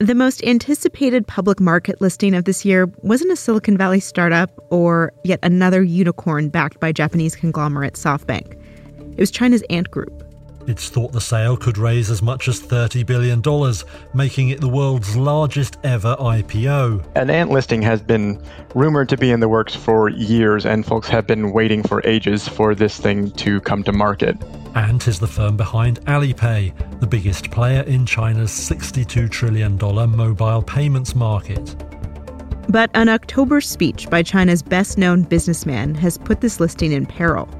The most anticipated public market listing of this year wasn't a Silicon Valley startup or yet another unicorn backed by Japanese conglomerate SoftBank. It was China's Ant Group. It's thought the sale could raise as much as $30 billion, making it the world's largest ever IPO. An Ant listing has been rumored to be in the works for years, and folks have been waiting for ages for this thing to come to market. Ant is the firm behind Alipay, the biggest player in China's $62 trillion mobile payments market. But an October speech by China's best-known businessman has put this listing in peril.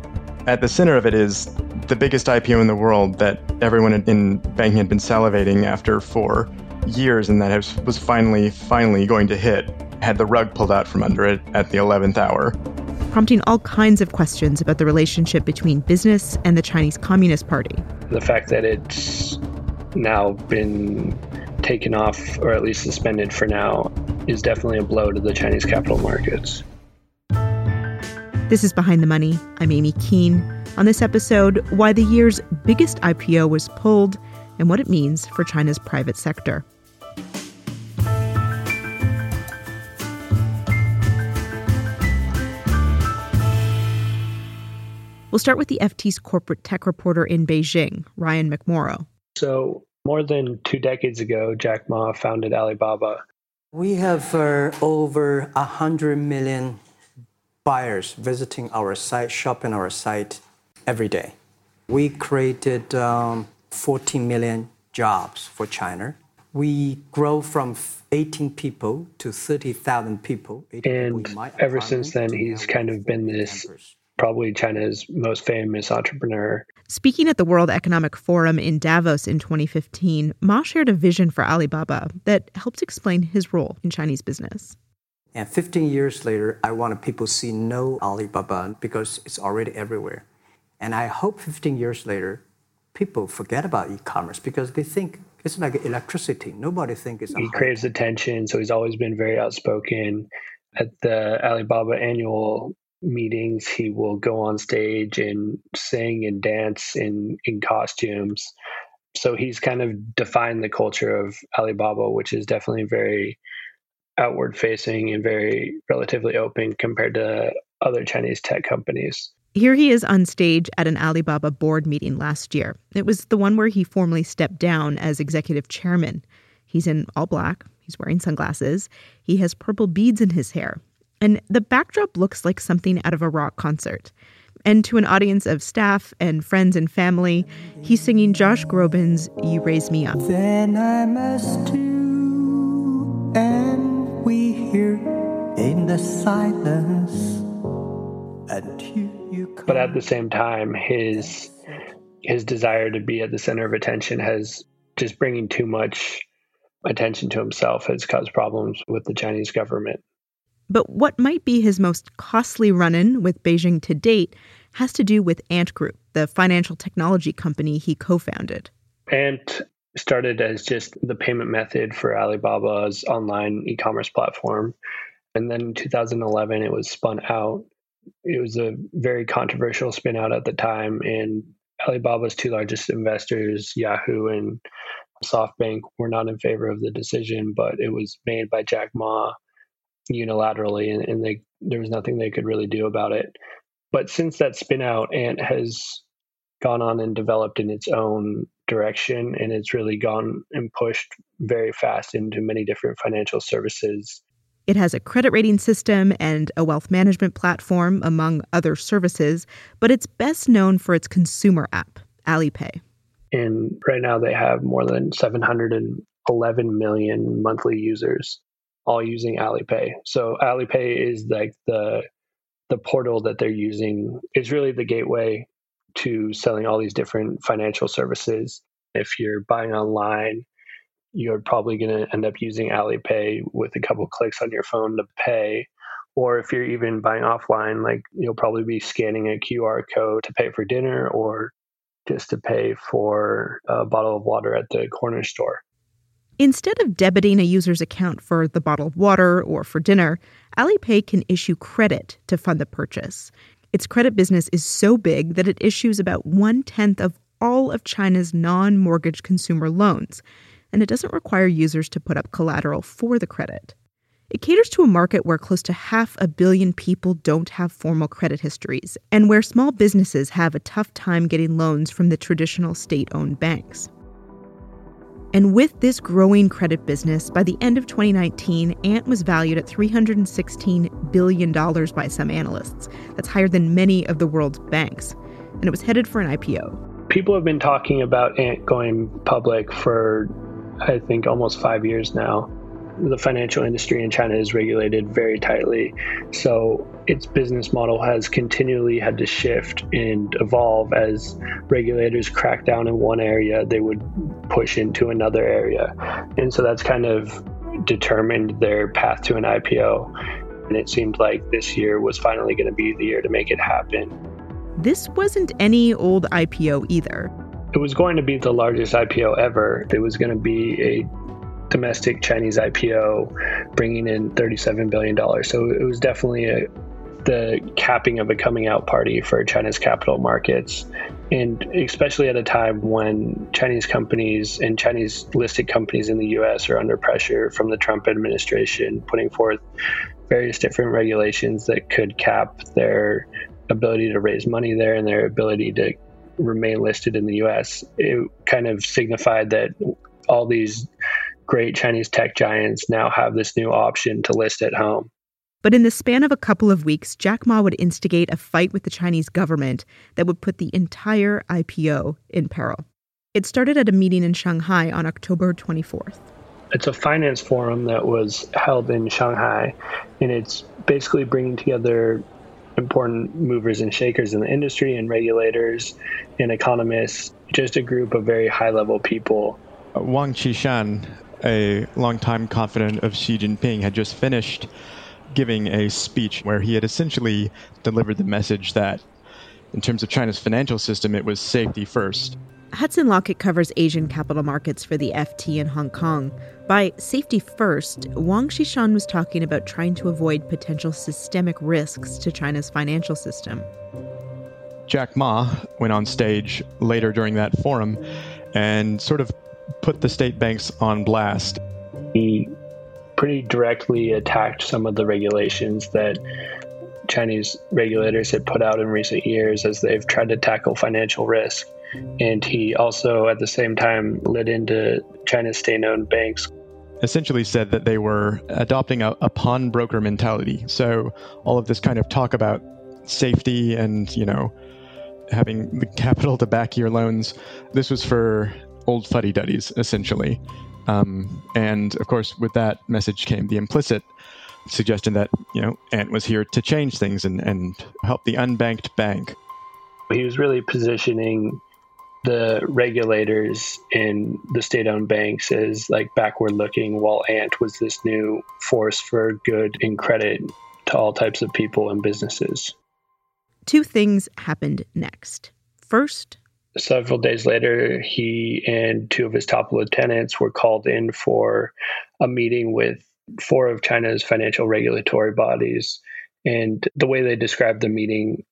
At the center of it is the biggest IPO in the world that everyone in banking had been salivating after for years, and that was finally going to hit, had the rug pulled out from under it at the 11th hour. Prompting all kinds of questions about the relationship between business and the Chinese Communist Party. The fact that it's now been taken off, or at least suspended for now, is definitely a blow to the Chinese capital markets. This is Behind the Money. I'm Amy Keene. On this episode, why the year's biggest IPO was pulled and what it means for China's private sector. We'll start with the FT's corporate tech reporter in Beijing, Ryan McMorrow. So more than 2 decades ago, Jack Ma founded Alibaba. We have over 100 million buyers visiting our site, shopping our site every day. We created 14 million jobs for China. We grow from 18 people to 30,000 people. And ever since then, he's kind of been this, probably China's most famous entrepreneur. Speaking at the World Economic Forum in Davos in 2015, Ma shared a vision for Alibaba that helps explain his role in Chinese business. And 15 years later, I want people to see no Alibaba because it's already everywhere. And I hope 15 years later, people forget about e-commerce because they think it's like electricity. Nobody thinks it's... He craves attention, so he's always been very outspoken. At the Alibaba annual meetings, he will go on stage and sing and dance in costumes. So he's kind of defined the culture of Alibaba, which is definitely very outward-facing and very relatively open compared to other Chinese tech companies. Here he is on stage at an Alibaba board meeting last year. It was the one where he formally stepped down as executive chairman. He's in all black. He's wearing sunglasses. He has purple beads in his hair. And the backdrop looks like something out of a rock concert. And to an audience of staff and friends and family, he's singing Josh Groban's You Raise Me Up. Then I must do, and we hear in the silence. But at the same time, his desire to be at the center of attention has just bringing too much attention to himself has caused problems with the Chinese government. But what might be his most costly run-in with Beijing to date has to do with Ant Group, the financial technology company he co-founded. Ant started as just the payment method for Alibaba's online e-commerce platform. And then in 2011, it was spun out. It was a very controversial spin out at the time. And Alibaba's two largest investors, Yahoo and SoftBank, were not in favor of the decision, but it was made by Jack Ma unilaterally, and there was nothing they could really do about it. But since that spin out, Ant has gone on and developed in its own direction, and it's really gone and pushed very fast into many different financial services. It has a credit rating system and a wealth management platform, among other services, but it's best known for its consumer app, Alipay. And right now they have more than 711 million monthly users, all using Alipay. So Alipay is like the portal that they're using. It's really the gateway to selling all these different financial services. If you're buying online, you're probably going to end up using Alipay with a couple clicks on your phone to pay. Or if you're even buying offline, like you'll probably be scanning a QR code to pay for dinner or just to pay for a bottle of water at the corner store. Instead of debiting a user's account for the bottle of water or for dinner, Alipay can issue credit to fund the purchase. Its credit business is so big that it issues about 1/10 of all of China's non-mortgage consumer loans, and it doesn't require users to put up collateral for the credit. It caters to a market where close to 500 million people don't have formal credit histories, and where small businesses have a tough time getting loans from the traditional state-owned banks. And with this growing credit business, by the end of 2019, Ant was valued at $316 billion by some analysts. That's higher than many of the world's banks. And it was headed for an IPO. People have been talking about Ant going public for, I think, almost 5 years now. The financial industry in China is regulated very tightly, so its business model has continually had to shift and evolve. As regulators crack down in one area, they would push into another area. And so that's kind of determined their path to an IPO. And it seemed like this year was finally going to be the year to make it happen. This wasn't any old IPO either. It was going to be the largest IPO ever. It was going to be a domestic Chinese IPO, bringing in $37 billion. So it was definitely the capping of a coming out party for China's capital markets. And especially at a time when Chinese companies and Chinese listed companies in the U.S. are under pressure from the Trump administration, putting forth various different regulations that could cap their ability to raise money there and their ability to remain listed in the U.S. It kind of signified that all these great Chinese tech giants now have this new option to list at home. But in the span of a couple of weeks, Jack Ma would instigate a fight with the Chinese government that would put the entire IPO in peril. It started at a meeting in Shanghai on October 24th. It's a finance forum that was held in Shanghai, and it's basically bringing together important movers and shakers in the industry and regulators and economists, just a group of very high-level people. Wang Qishan, a longtime confidant of Xi Jinping, had just finished giving a speech where he had essentially delivered the message that in terms of China's financial system, it was safety first. Hudson Lockett covers Asian capital markets for the FT in Hong Kong. By safety first, Wang Qishan was talking about trying to avoid potential systemic risks to China's financial system. Jack Ma went on stage later during that forum and sort of put the state banks on blast. He pretty directly attacked some of the regulations that Chinese regulators had put out in recent years as they've tried to tackle financial risk. And he also, at the same time, lit into China's state-owned banks. Essentially said that they were adopting a pawnbroker mentality. So all of this kind of talk about safety and, having the capital to back your loans, this was for old fuddy-duddies, essentially. And, of course, with that message came the implicit suggestion that, Ant was here to change things and help the unbanked bank. He was really positioning the regulators in the state-owned banks as, backward-looking, while Ant was this new force for good and credit to all types of people and businesses. Two things happened next. First, several days later, he and two of his top lieutenants were called in for a meeting with four of China's financial regulatory bodies. And the way they described the meeting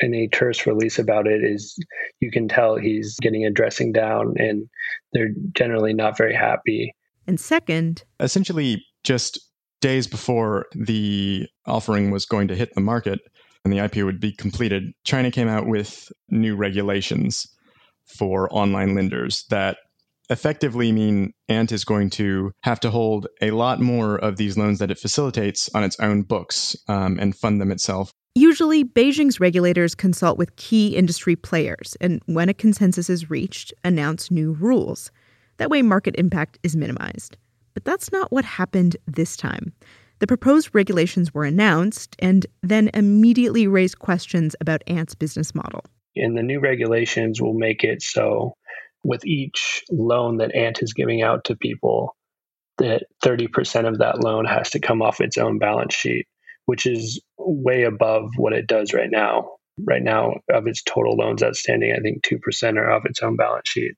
in a terse release about it is you can tell he's getting a dressing down and they're generally not very happy. And second, essentially just days before the offering was going to hit the market and the IPO would be completed, China came out with new regulations for online lenders that effectively mean Ant is going to have to hold a lot more of these loans that it facilitates on its own books and fund them itself. Usually, Beijing's regulators consult with key industry players and, when a consensus is reached, announce new rules. That way, market impact is minimized. But that's not what happened this time. The proposed regulations were announced and then immediately raised questions about Ant's business model. And the new regulations will make it so with each loan that Ant is giving out to people, that 30% of that loan has to come off its own balance sheet, which is way above what it does right now. Right now, of its total loans outstanding, I think 2% are off its own balance sheet.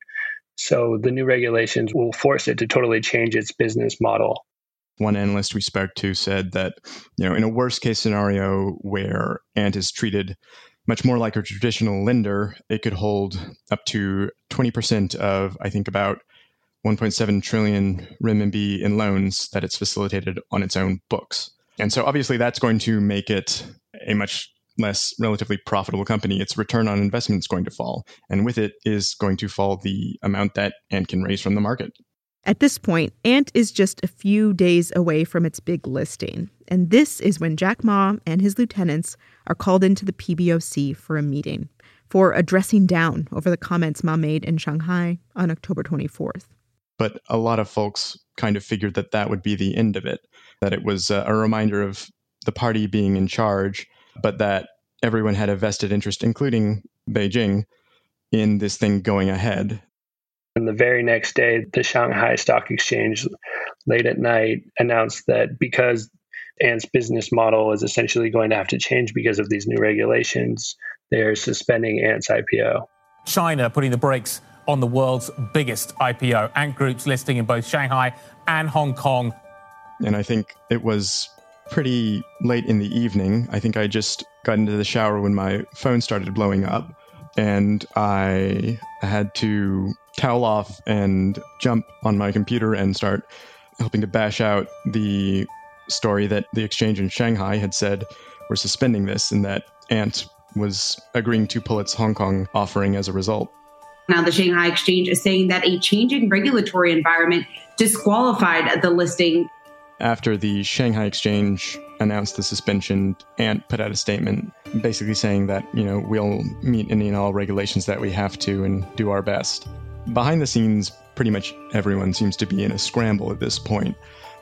So the new regulations will force it to totally change its business model. One analyst we spoke to said that, in a worst case scenario where Ant is treated much more like a traditional lender, it could hold up to 20% of, I think, about 1.7 trillion RMB in loans that it's facilitated on its own books. And so obviously that's going to make it a much less relatively profitable company. Its return on investment is going to fall. And with it is going to fall the amount that Ant can raise from the market. At this point, Ant is just a few days away from its big listing. And this is when Jack Ma and his lieutenants are called into the PBOC for a meeting, for a dressing down over the comments Ma made in Shanghai on October 24th. But a lot of folks kind of figured that that would be the end of it, that it was a reminder of the party being in charge, but that everyone had a vested interest, including Beijing, in this thing going ahead. And the very next day, the Shanghai Stock Exchange late at night announced that because Ant's business model is essentially going to have to change because of these new regulations, they're suspending Ant's IPO. China putting the brakes on the world's biggest IPO. Ant Group's listing in both Shanghai and Hong Kong. And I think it was pretty late in the evening. I think I just got into the shower when my phone started blowing up, and I had to towel off and jump on my computer and start helping to bash out the story that the exchange in Shanghai had said we're suspending this, and that Ant was agreeing to pull its Hong Kong offering as a result. Now, the Shanghai Exchange is saying that a changing regulatory environment disqualified the listing. After the Shanghai Exchange announced the suspension, Ant put out a statement basically saying that, we'll meet any and all regulations that we have to and do our best. Behind the scenes, pretty much everyone seems to be in a scramble at this point.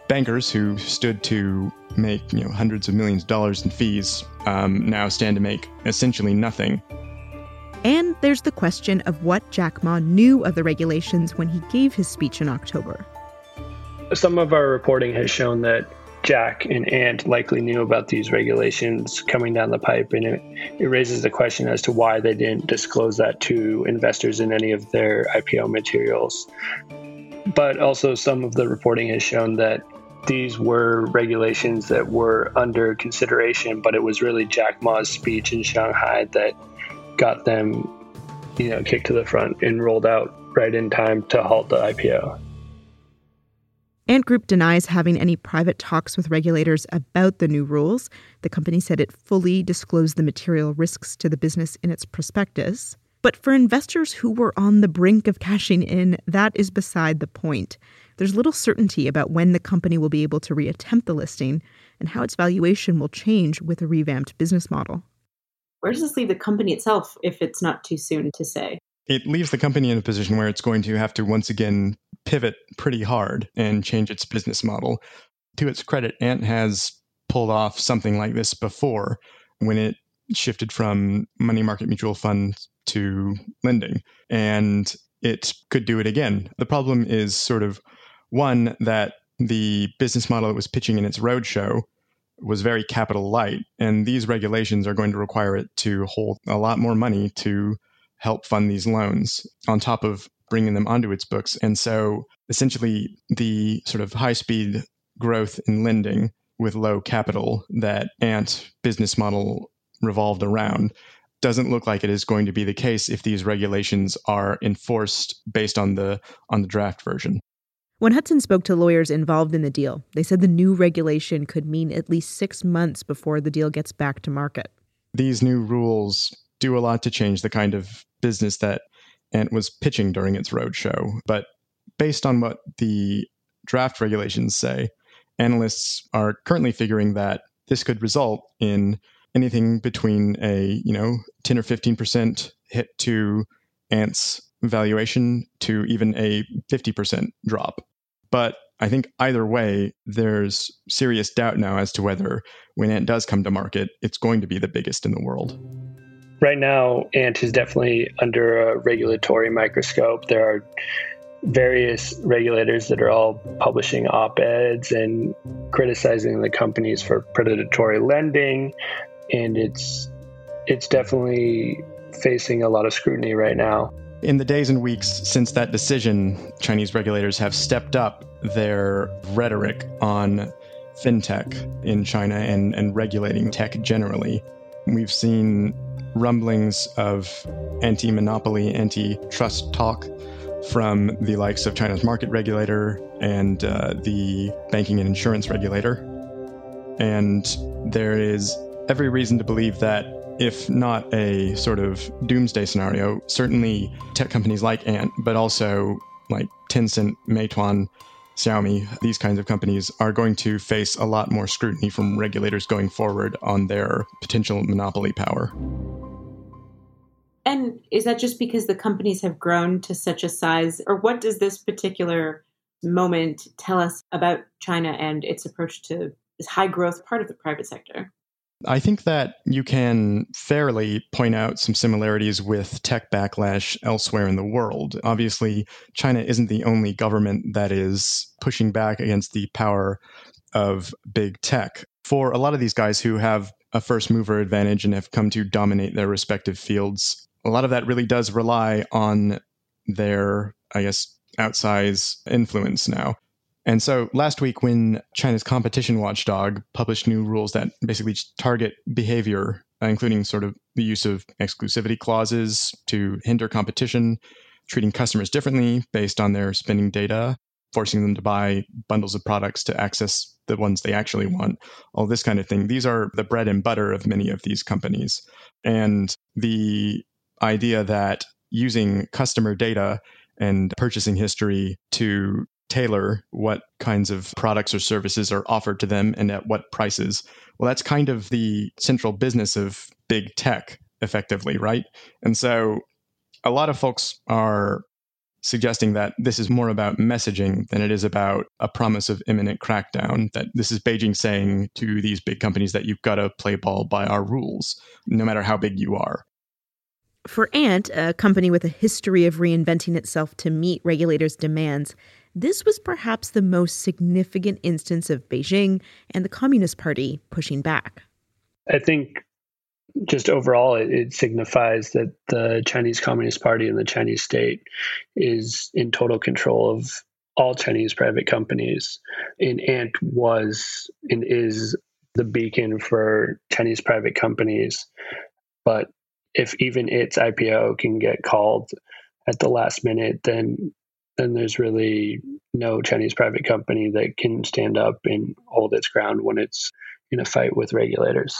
Bankers who stood to make hundreds of millions of dollars in fees now stand to make essentially nothing. And there's the question of what Jack Ma knew of the regulations when he gave his speech in October. Some of our reporting has shown that Jack and Ant likely knew about these regulations coming down the pipe, and it raises the question as to why they didn't disclose that to investors in any of their IPO materials. But also some of the reporting has shown that these were regulations that were under consideration, but it was really Jack Ma's speech in Shanghai that got them, kicked to the front and rolled out right in time to halt the IPO. Ant Group denies having any private talks with regulators about the new rules. The company said it fully disclosed the material risks to the business in its prospectus. But for investors who were on the brink of cashing in, that is beside the point. There's little certainty about when the company will be able to reattempt the listing and how its valuation will change with a revamped business model. Where does this leave the company itself if it's not too soon to say? It leaves the company in a position where it's going to have to once again pivot pretty hard and change its business model. To its credit, Ant has pulled off something like this before when it shifted from money market mutual funds to lending, and it could do it again. The problem is sort of, one, that the business model it was pitching in its roadshow was very capital light, and these regulations are going to require it to hold a lot more money to help fund these loans on top of bringing them onto its books. And so essentially the sort of high-speed growth in lending with low capital that Ant's business model revolved around doesn't look like it is going to be the case if these regulations are enforced based on the draft version. When Hudson spoke to lawyers involved in the deal, they said the new regulation could mean at least 6 months before the deal gets back to market. These new rules do a lot to change the kind of business that Ant was pitching during its roadshow. But based on what the draft regulations say, analysts are currently figuring that this could result in anything between a 10 or 15% hit to Ant's valuation to even a 50% drop. But I think either way, there's serious doubt now as to whether when Ant does come to market, it's going to be the biggest in the world. right now, Ant is definitely under a regulatory microscope. There are various regulators that are all publishing op-eds and criticizing the companies for predatory lending, and it's definitely facing a lot of scrutiny right now. In the days and weeks since that decision, Chinese regulators have stepped up their rhetoric on fintech in China and regulating tech generally. We've seen rumblings of anti-monopoly, anti-trust talk from the likes of China's market regulator and the banking and insurance regulator. And there is every reason to believe that, if not a sort of doomsday scenario, certainly tech companies like Ant, but also like Tencent, Meituan, Xiaomi, these kinds of companies are going to face a lot more scrutiny from regulators going forward on their potential monopoly power. And is that just because the companies have grown to such a size, or what does this particular moment tell us about China and its approach to this high growth part of the private sector? I think that you can fairly point out some similarities with tech backlash elsewhere in the world. Obviously, China isn't the only government that is pushing back against the power of big tech. For a lot of these guys who have a first mover advantage and have come to dominate their respective fields, a lot of that really does rely on their, I guess, outsize influence now. And so last week, when China's competition watchdog published new rules that basically target behavior, including sort of the use of exclusivity clauses to hinder competition, treating customers differently based on their spending data, forcing them to buy bundles of products to access the ones they actually want, all this kind of thing. These are the bread and butter of many of these companies. And the idea that using customer data and purchasing history to tailor what kinds of products or services are offered to them and at what prices. Well, that's kind of the central business of big tech, effectively, right? And so a lot of folks are suggesting that this is more about messaging than it is about a promise of imminent crackdown, that this is Beijing saying to these big companies that you've got to play ball by our rules, no matter how big you are. For Ant, a company with a history of reinventing itself to meet regulators' demands, this was perhaps the most significant instance of Beijing and the Communist Party pushing back. I think just overall, it signifies that the Chinese Communist Party and the Chinese state is in total control of all Chinese private companies. And Ant was and is the beacon for Chinese private companies. But if even its IPO can get called at the last minute, then there's really no Chinese private company that can stand up and hold its ground when it's in a fight with regulators.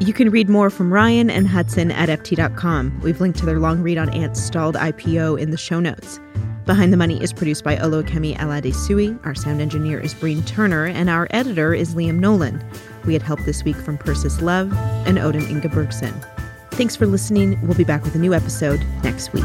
You can read more from Ryan and Hudson at FT.com. We've linked to their long read on Ant's stalled IPO in the show notes. Behind the Money is produced by Olo Kemi Aladesui. Our sound engineer is Breen Turner, and our editor is Liam Nolan. We had help this week from Persis Love and Odin Ingebergson. Thanks for listening. We'll be back with a new episode next week.